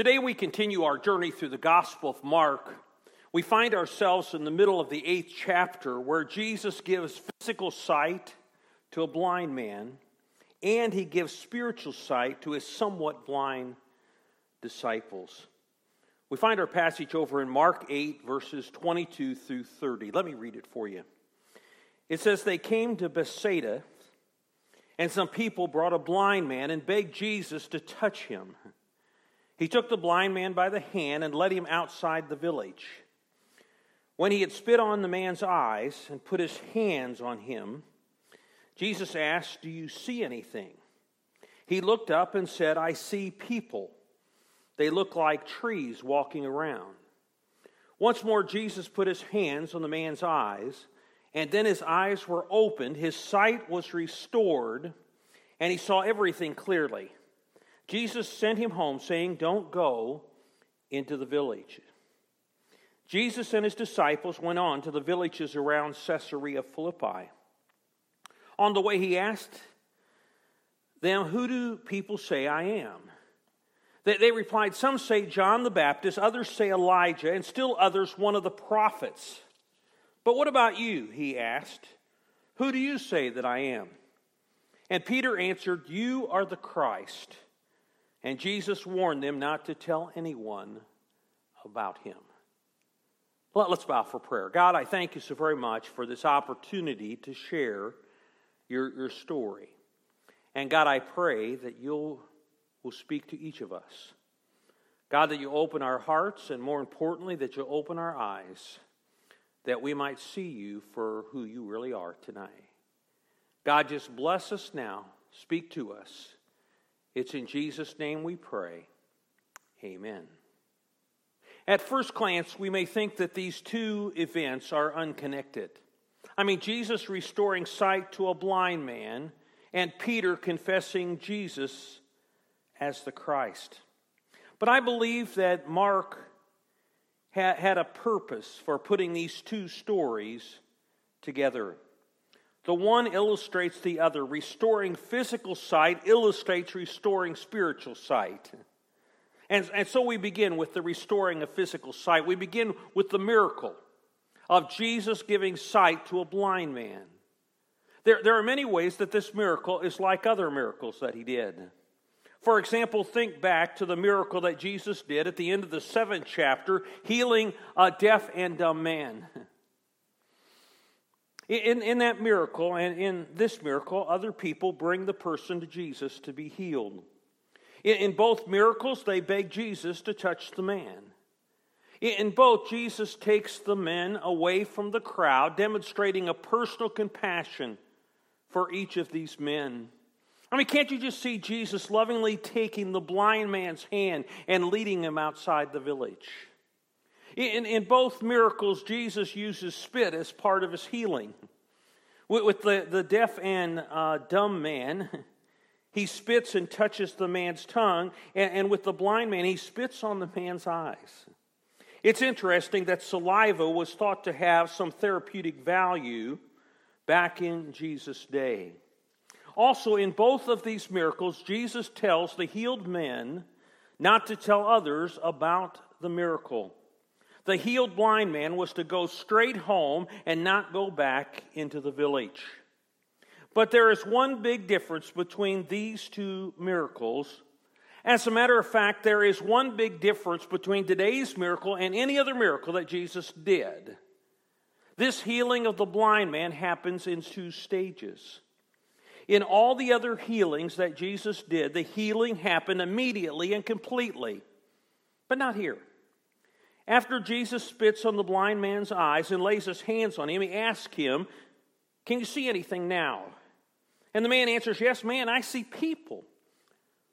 Today we continue our journey through the Gospel of Mark. We find ourselves in the middle of the 8th chapter where Jesus gives physical sight to a blind man, and he gives spiritual sight to his somewhat blind disciples. We find our passage over in Mark 8, verses 22 through 30. Let me read it for you. It says, "They came to Bethsaida, and some people brought a blind man and begged Jesus to touch him. He took the blind man by the hand and led him outside the village. When he had spit on the man's eyes and put his hands on him, Jesus asked, 'Do you see anything?' He looked up and said, 'I see people. They look like trees walking around.' Once more, Jesus put his hands on the man's eyes, and then his eyes were opened, his sight was restored, and he saw everything clearly. Jesus sent him home, saying, 'Don't go into the village.' Jesus and his disciples went on to the villages around Caesarea Philippi. On the way, he asked them, 'Who do people say I am?' They replied, 'Some say John the Baptist, others say Elijah, and still others one of the prophets.' 'But what about you?' he asked. 'Who do you say that I am?' And Peter answered, 'You are the Christ.' And Jesus warned them not to tell anyone about him." Well, let's bow for prayer. God, I thank you so very much for this opportunity to share your story. And God, I pray that you will speak to each of us. God, that you open our hearts, and more importantly, that you open our eyes, that we might see you for who you really are tonight. God, just bless us now. Speak to us. It's in Jesus' name we pray. Amen. At first glance, we may think that these two events are unconnected. I mean, Jesus restoring sight to a blind man and Peter confessing Jesus as the Christ. But I believe that Mark had a purpose for putting these two stories together. The one illustrates the other. Restoring physical sight illustrates restoring spiritual sight. And so we begin with the restoring of physical sight. We begin with the miracle of Jesus giving sight to a blind man. There are many ways that this miracle is like other miracles that he did. For example, think back to the miracle that Jesus did at the end of the 7th chapter, healing a deaf and dumb man. In that miracle, and in this miracle, other people bring the person to Jesus to be healed. In both miracles, they beg Jesus to touch the man. In both, Jesus takes the men away from the crowd, demonstrating a personal compassion for each of these men. I mean, can't you just see Jesus lovingly taking the blind man's hand and leading him outside the village? In both miracles, Jesus uses spit as part of his healing. With the deaf and dumb man, he spits and touches the man's tongue, and with the blind man, he spits on the man's eyes. It's interesting that saliva was thought to have some therapeutic value back in Jesus' day. Also, in both of these miracles, Jesus tells the healed men not to tell others about the miracle. The healed blind man was to go straight home and not go back into the village. But there is one big difference between these two miracles. As a matter of fact, there is one big difference between today's miracle and any other miracle that Jesus did. This healing of the blind man happens in two stages. In all the other healings that Jesus did, the healing happened immediately and completely, but not here. After Jesus spits on the blind man's eyes and lays his hands on him, he asks him, "Can you see anything now?" And the man answers, "Yes, man, I see people,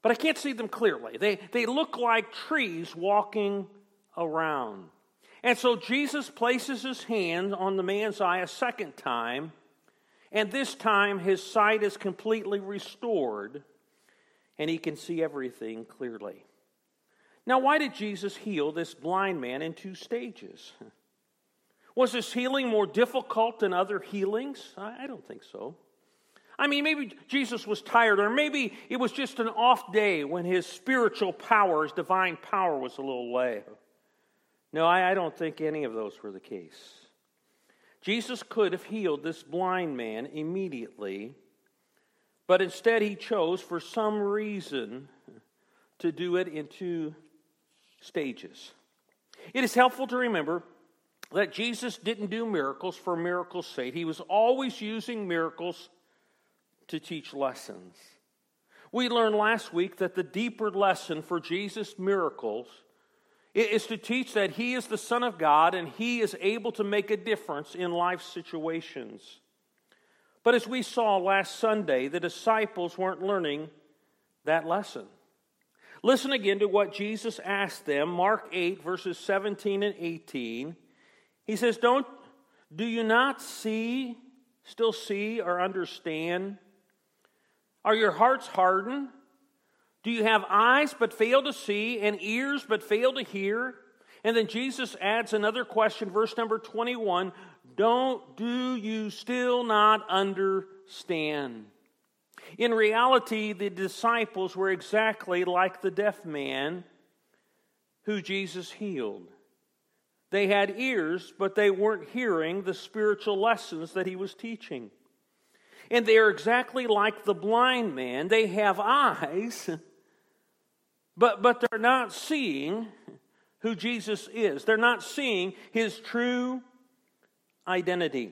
but I can't see them clearly. They look like trees walking around." And so Jesus places his hand on the man's eye a second time, and this time, his sight is completely restored, and he can see everything clearly. Now, why did Jesus heal this blind man in two stages? Was this healing more difficult than other healings? I don't think so. I mean, maybe Jesus was tired, or maybe it was just an off day when his spiritual power, his divine power, was a little low. No, I don't think any of those were the case. Jesus could have healed this blind man immediately, but instead he chose, for some reason, to do it in two stages. It is helpful to remember that Jesus didn't do miracles for miracles' sake. He was always using miracles to teach lessons. We learned last week that the deeper lesson for Jesus' miracles is to teach that he is the Son of God and he is able to make a difference in life situations. But as we saw last Sunday, the disciples weren't learning that lesson. Listen again to what Jesus asked them, Mark 8, verses 17 and 18. He says, Do you not see, still see or understand? Are your hearts hardened? Do you have eyes but fail to see and ears but fail to hear? And then Jesus adds another question, verse number 21, Do you still not understand? In reality, the disciples were exactly like the deaf man who Jesus healed. They had ears, but they weren't hearing the spiritual lessons that he was teaching. And they are exactly like the blind man. They have eyes, but they're not seeing who Jesus is. They're not seeing his true identity.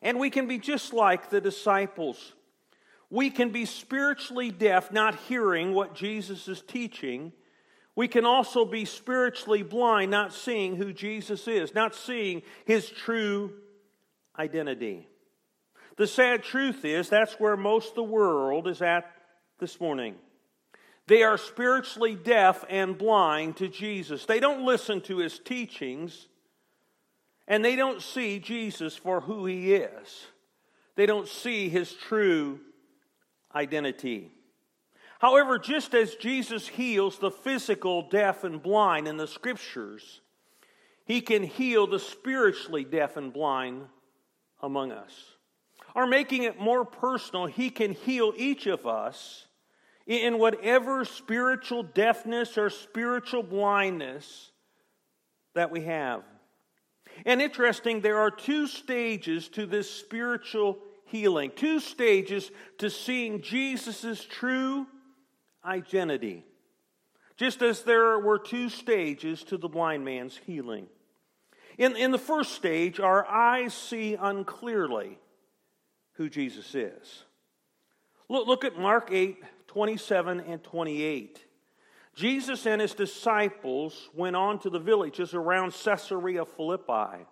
And we can be just like the disciples. We can be spiritually deaf, not hearing what Jesus is teaching. We can also be spiritually blind, not seeing who Jesus is, not seeing his true identity. The sad truth is that's where most of the world is at this morning. They are spiritually deaf and blind to Jesus. They don't listen to his teachings, and they don't see Jesus for who he is. They don't see his true identity. However, just as Jesus heals the physical deaf and blind in the scriptures, he can heal the spiritually deaf and blind among us. Or making it more personal, he can heal each of us in whatever spiritual deafness or spiritual blindness that we have. And interesting, there are two stages to this spiritual healing, two stages to seeing Jesus' true identity, just as there were two stages to the blind man's healing. In the first stage, our eyes see unclearly who Jesus is. Look at Mark 8, 27 and 28. Jesus and his disciples went on to the villages around Caesarea Philippi.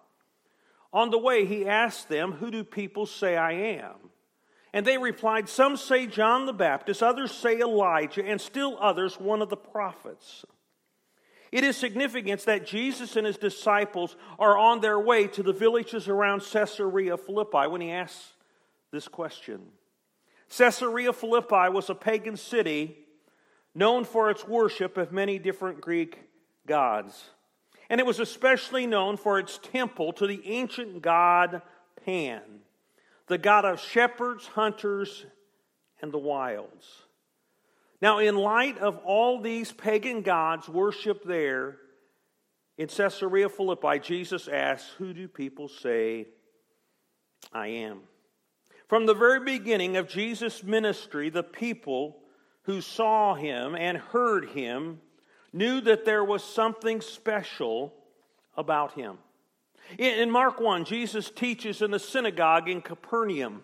On the way, he asked them, Who do people say I am? And they replied, Some say John the Baptist, others say Elijah, and still others, one of the prophets. It is significant that Jesus and his disciples are on their way to the villages around Caesarea Philippi when he asks this question. Caesarea Philippi was a pagan city known for its worship of many different Greek gods. And it was especially known for its temple to the ancient god Pan, the god of shepherds, hunters, and the wilds. Now, in light of all these pagan gods worshipped there in Caesarea Philippi, Jesus asks, Who do people say I am? From the very beginning of Jesus' ministry, the people who saw him and heard him knew that there was something special about him. In Mark 1, Jesus teaches in the synagogue in Capernaum,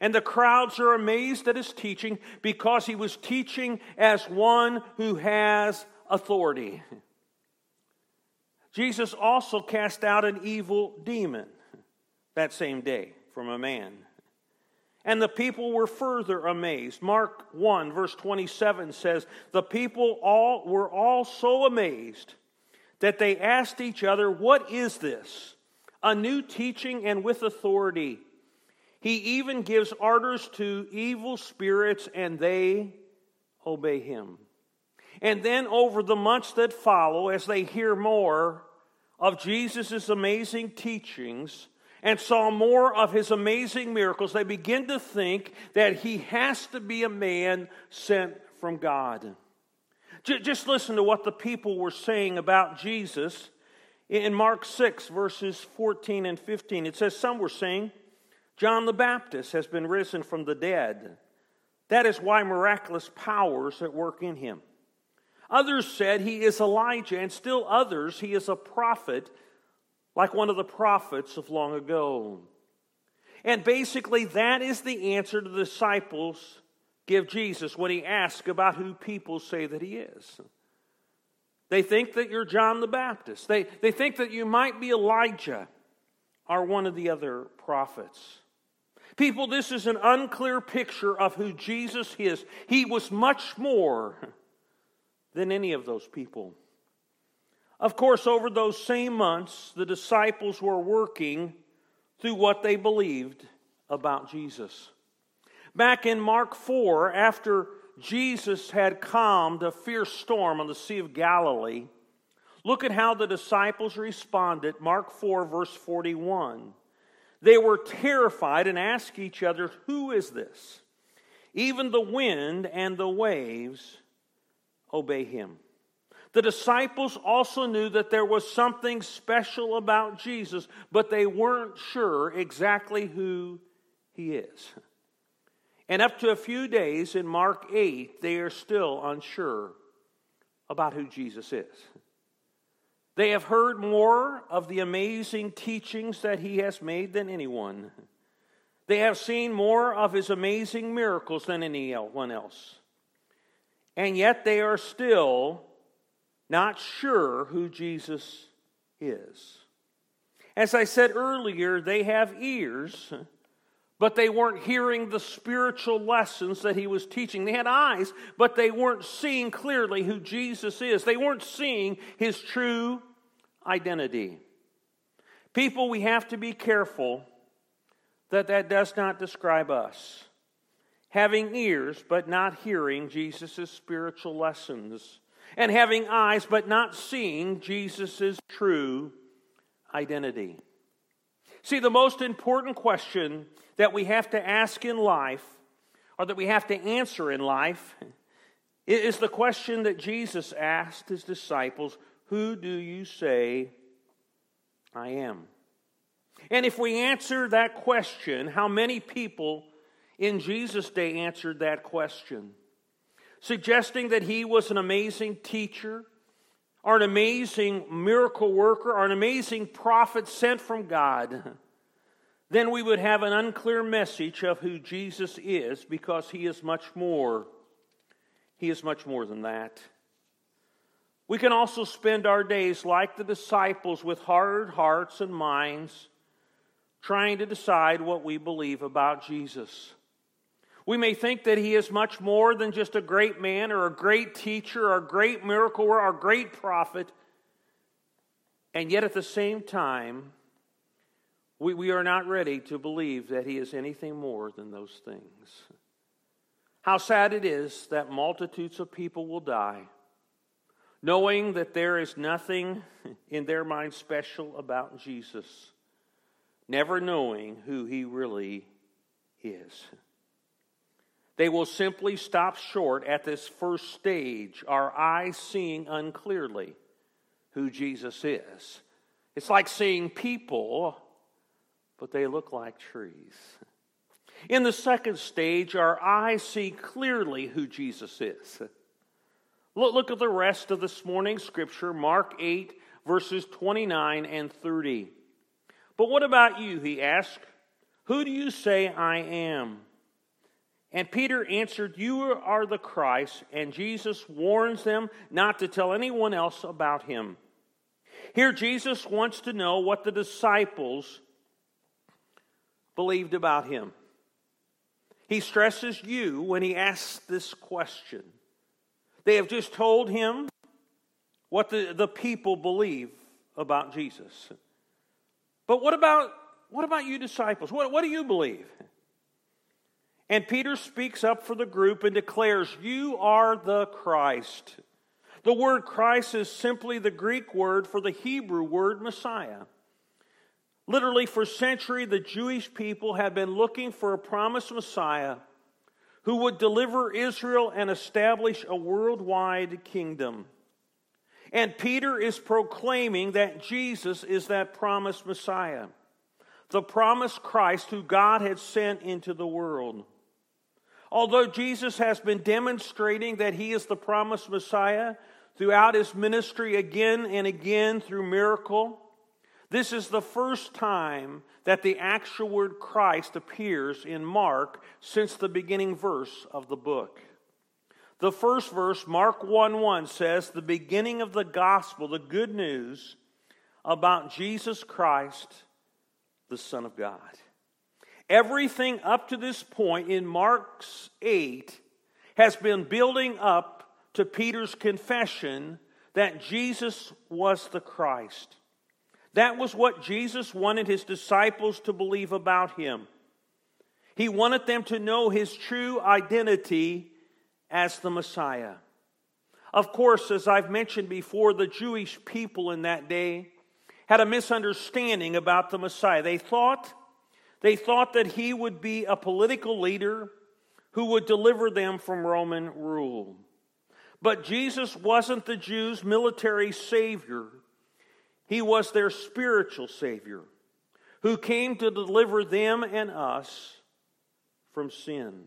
and the crowds are amazed at his teaching because he was teaching as one who has authority. Jesus also cast out an evil demon that same day from a man. And the people were further amazed. Mark 1, verse 27 says, The people were all so amazed that they asked each other, What is this? A new teaching and with authority. He even gives orders to evil spirits, and they obey him. And then over the months that follow, as they hear more of Jesus' amazing teachings, and saw more of his amazing miracles, they begin to think that he has to be a man sent from God. Just listen to what the people were saying about Jesus in Mark 6, verses 14 and 15. It says, some were saying, John the Baptist has been risen from the dead. That is why miraculous powers at work in him. Others said he is Elijah, and still others, he is a prophet, like one of the prophets of long ago. And basically, that is the answer the disciples give Jesus when he asks about who people say that he is. They think that you're John the Baptist. They think that you might be Elijah or one of the other prophets. People, this is an unclear picture of who Jesus is. He was much more than any of those people. Of course, over those same months, the disciples were working through what they believed about Jesus. Back in Mark 4, after Jesus had calmed a fierce storm on the Sea of Galilee, look at how the disciples responded. Mark 4, verse 41. They were terrified and asked each other, "Who is this? Even the wind and the waves obey him." The disciples also knew that there was something special about Jesus, but they weren't sure exactly who he is. And up to a few days in Mark 8, they are still unsure about who Jesus is. They have heard more of the amazing teachings that he has made than anyone. They have seen more of his amazing miracles than anyone else. And yet they are still not sure who Jesus is. As I said earlier, they have ears, but they weren't hearing the spiritual lessons that he was teaching. They had eyes, but they weren't seeing clearly who Jesus is. They weren't seeing his true identity. People, we have to be careful that that does not describe us. Having ears, but not hearing Jesus' spiritual lessons. And having eyes, but not seeing Jesus' true identity. See, the most important question that we have to ask in life, or that we have to answer in life, is the question that Jesus asked his disciples, "Who do you say I am?" And if we answer that question, how many people in Jesus' day answered that question? Suggesting that he was an amazing teacher, or an amazing miracle worker, or an amazing prophet sent from God, then we would have an unclear message of who Jesus is, because he is much more. He is much more than that. We can also spend our days like the disciples with hard hearts and minds, trying to decide what we believe about Jesus. We may think that he is much more than just a great man or a great teacher or a great miracle or a great prophet. And yet at the same time, we are not ready to believe that he is anything more than those things. How sad it is that multitudes of people will die knowing that there is nothing in their mind special about Jesus, never knowing who he really is. They will simply stop short at this first stage, our eyes seeing unclearly who Jesus is. It's like seeing people, but they look like trees. In the second stage, our eyes see clearly who Jesus is. Look at the rest of this morning's scripture, Mark 8, verses 29 and 30. "But what about you?" he asked. "Who do you say I am?" And Peter answered, "You are the Christ," and Jesus warns them not to tell anyone else about him. Here Jesus wants to know what the disciples believed about him. He stresses "you" when he asks this question. They have just told him what the people believe about Jesus. But what about you disciples? What do you believe? And Peter speaks up for the group and declares, "You are the Christ." The word Christ is simply the Greek word for the Hebrew word Messiah. Literally for centuries, the Jewish people had been looking for a promised Messiah who would deliver Israel and establish a worldwide kingdom. And Peter is proclaiming that Jesus is that promised Messiah, the promised Christ who God had sent into the world. Although Jesus has been demonstrating that he is the promised Messiah throughout his ministry again and again through miracle, this is the first time that the actual word Christ appears in Mark since the beginning verse of the book. The first verse, Mark 1:1, says, "The beginning of the gospel, the good news about Jesus Christ, the Son of God." Everything up to this point in Mark 8 has been building up to Peter's confession that Jesus was the Christ. That was what Jesus wanted his disciples to believe about him. He wanted them to know his true identity as the Messiah. Of course, as I've mentioned before, the Jewish people in that day had a misunderstanding about the Messiah. They thought that he would be a political leader who would deliver them from Roman rule. But Jesus wasn't the Jews' military savior. He was their spiritual savior who came to deliver them and us from sin.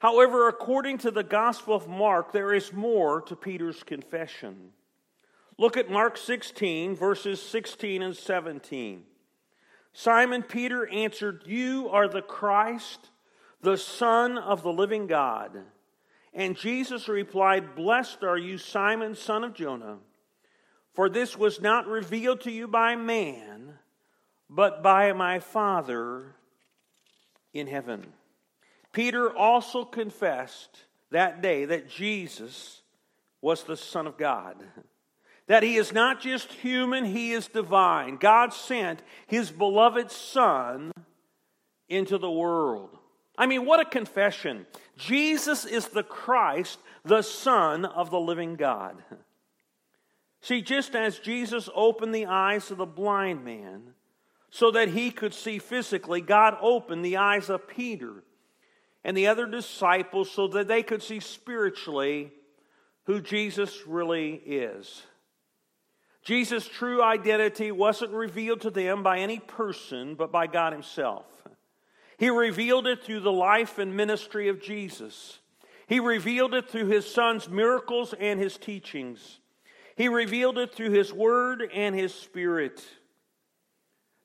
However, according to the Gospel of Mark, there is more to Peter's confession. Look at Mark 16, verses 16 and 17. Simon Peter answered, "You are the Christ, the Son of the living God." And Jesus replied, "Blessed are you, Simon, son of Jonah, for this was not revealed to you by man, but by my Father in heaven." Peter also confessed that day that Jesus was the Son of God, that he is not just human, he is divine. God sent his beloved Son into the world. I mean, what a confession. Jesus is the Christ, the Son of the living God. See, just as Jesus opened the eyes of the blind man so that he could see physically, God opened the eyes of Peter and the other disciples so that they could see spiritually who Jesus really is. Jesus' true identity wasn't revealed to them by any person, but by God himself. He revealed it through the life and ministry of Jesus. He revealed it through his Son's miracles and his teachings. He revealed it through his word and his Spirit.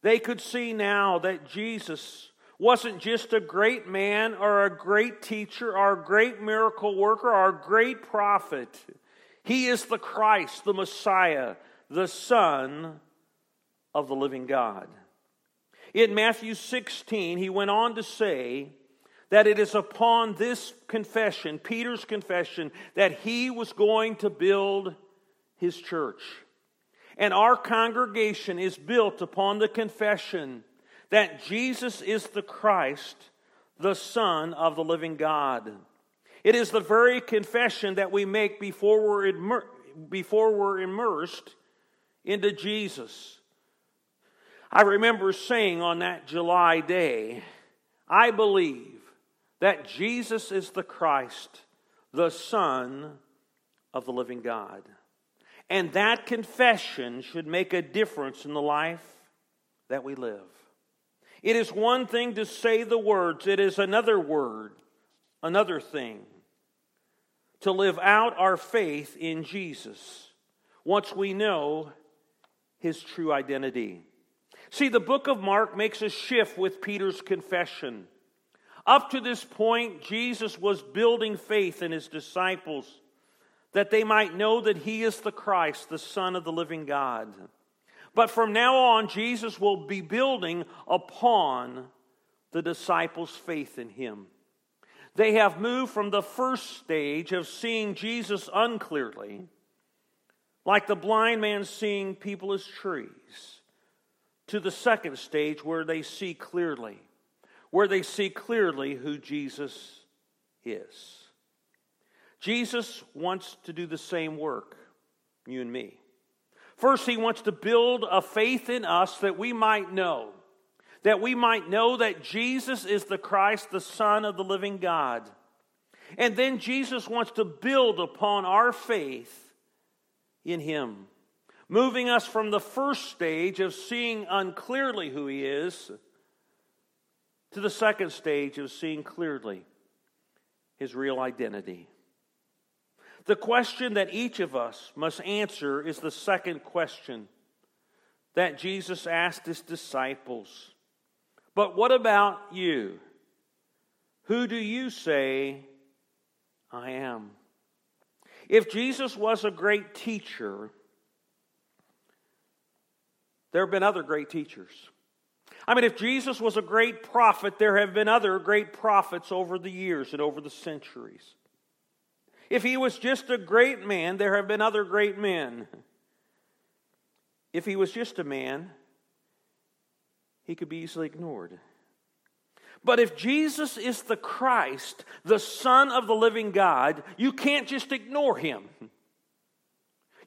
They could see now that Jesus wasn't just a great man or a great teacher or a great miracle worker or a great prophet. He is the Christ, the Messiah, the Son of the living God. In Matthew 16, he went on to say that it is upon this confession, Peter's confession, that he was going to build his church. And our congregation is built upon the confession that Jesus is the Christ, the Son of the living God. It is the very confession that we make before we're immersed into Jesus. I remember saying on that July day, "I believe that Jesus is the Christ, the Son of the living God." And that confession should make a difference in the life that we live. It is one thing to say the words. It is another thing to live out our faith in Jesus once we know his true identity. See, the book of Mark makes a shift with Peter's confession. Up to this point, Jesus was building faith in his disciples that they might know that he is the Christ, the Son of the living God. But from now on, Jesus will be building upon the disciples' faith in him. They have moved from the first stage of seeing Jesus unclearly, like the blind man seeing people as trees, to the second stage where they see clearly, who Jesus is. Jesus wants to do the same work, you and me. First, he wants to build a faith in us that we might know. That we might know that Jesus is the Christ, the Son of the living God. And then Jesus wants to build upon our faith in him, moving us from the first stage of seeing unclearly who he is to the second stage of seeing clearly his real identity. The question that each of us must answer is the second question that Jesus asked his disciples. But what about you? Who do you say I am? If Jesus was a great teacher, there have been other great teachers. I mean, if Jesus was a great prophet, there have been other great prophets over the years and over the centuries. If he was just a great man, there have been other great men. If he was just a man, he could be easily ignored. But if Jesus is the Christ, the Son of the living God, you can't just ignore him.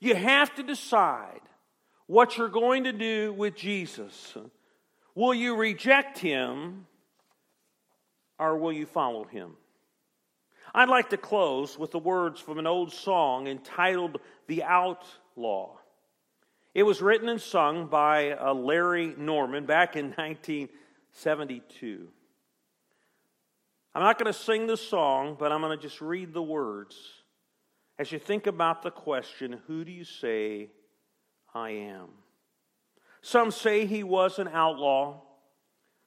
You have to decide what you're going to do with Jesus. Will you reject him or will you follow him? I'd like to close with the words from an old song entitled The Outlaw. It was written and sung by Larry Norman back in 1972. I'm not going to sing the song, but I'm going to just read the words as you think about the question, who do you say I am? Some say he was an outlaw,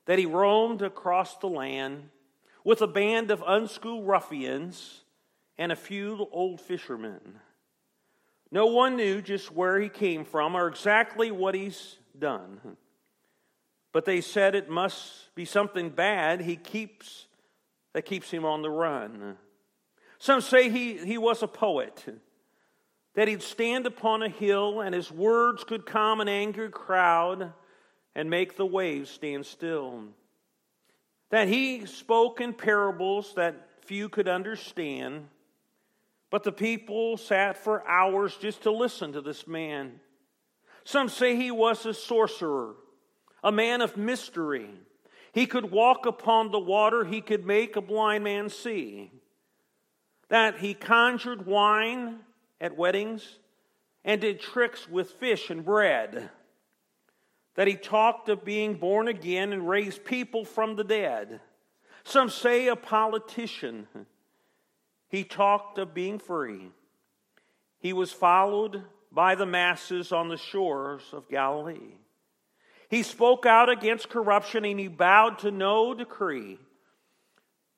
that he roamed across the land with a band of unschooled ruffians and a few old fishermen. No one knew just where he came from or exactly what he's done. But they said it must be something bad that keeps him on the run. Some say he was a poet, that he'd stand upon a hill and his words could calm an angry crowd and make the waves stand still. That he spoke in parables that few could understand, but the people sat for hours just to listen to this man. Some say he was a sorcerer, a man of mystery. He could walk upon the water, he could make a blind man see. That he conjured wine at weddings and did tricks with fish and bread. That he talked of being born again and raised people from the dead. Some say a politician. He talked of being free. He was followed by the masses on the shores of Galilee. He spoke out against corruption and he bowed to no decree.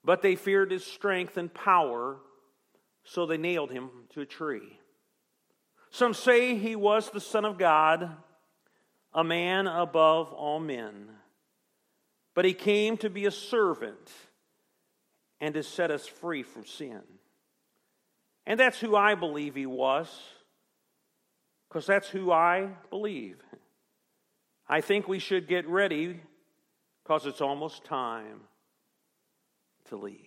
But they feared his strength and power, so they nailed him to a tree. Some say he was the Son of God, a man above all men. But he came to be a servant and to set us free from sin. And that's who I believe he was, because that's who I believe. I think we should get ready, because it's almost time to leave.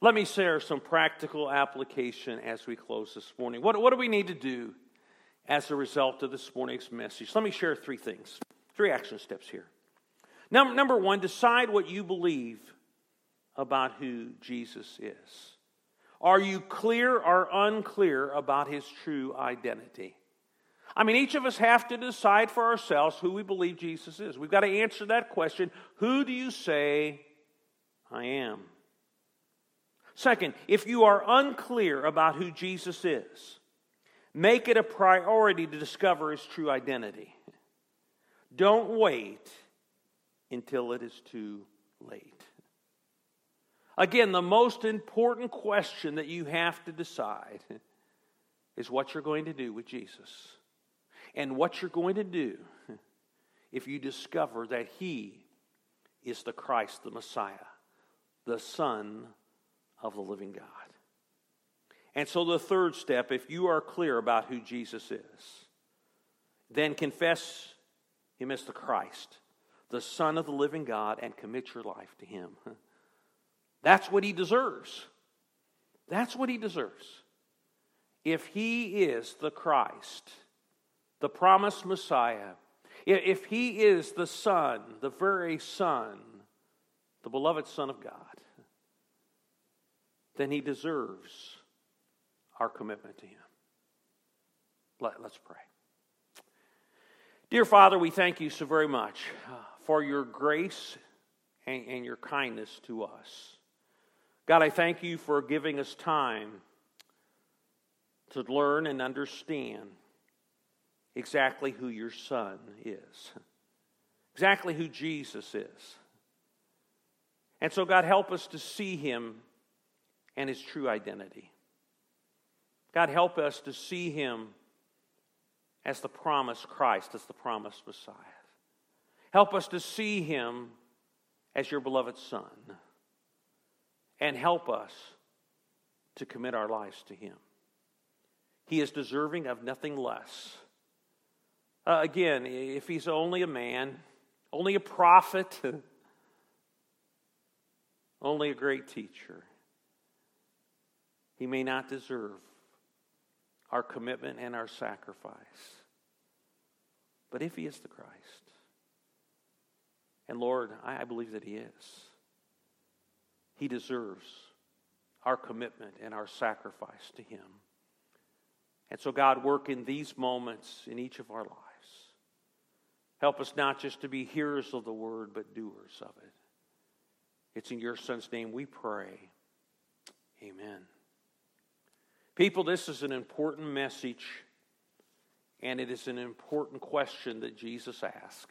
Let me share some practical application as we close this morning. What do we need to do as a result of this morning's message? Let me share three things, three action steps here. Number one, decide what you believe about who Jesus is. Are you clear or unclear about his true identity? I mean, each of us have to decide for ourselves who we believe Jesus is. We've got to answer that question, who do you say I am? Second, if you are unclear about who Jesus is, make it a priority to discover his true identity. Don't wait until it is too late. Again, the most important question that you have to decide is what you're going to do with Jesus. And what you're going to do if you discover that he is the Christ, the Messiah, the Son of the living God. And so the third step, if you are clear about who Jesus is, then confess him as the Christ, the Son of the living God, and commit your life to him. That's what he deserves. That's what he deserves. If he is the Christ, the promised Messiah, if he is the Son, the very Son, the beloved Son of God, then he deserves our commitment to him. Let's pray. Dear Father, we thank you so very much for your grace and your kindness to us. God, I thank you for giving us time to learn and understand exactly who your Son is, exactly who Jesus is. And so, God, help us to see him and his true identity. God, help us to see him as the promised Christ, as the promised Messiah. Help us to see him as your beloved Son. And help us to commit our lives to him. He is deserving of nothing less. Again, if he's only a man, only a prophet, only a great teacher, he may not deserve our commitment and our sacrifice. But if he is the Christ, and Lord, I believe that he is, he deserves our commitment and our sacrifice to him. And so, God, work in these moments in each of our lives. Help us not just to be hearers of the word, but doers of it. It's in your Son's name we pray. Amen. People, this is an important message, and it is an important question that Jesus asked,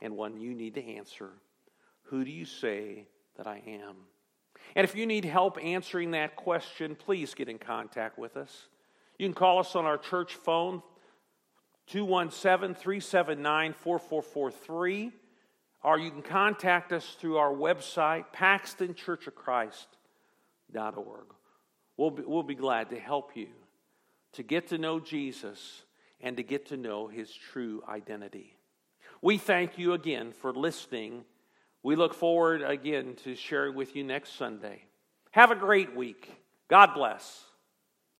and one you need to answer. Who do you say that I am? And if you need help answering that question, please get in contact with us. You can call us on our church phone, 217-379-4443, or you can contact us through our website, PaxtonChurchOfChrist.org. We'll be glad to help you to get to know Jesus and to get to know his true identity. We thank you again for listening. We look forward again to sharing with you next Sunday. Have a great week. God bless.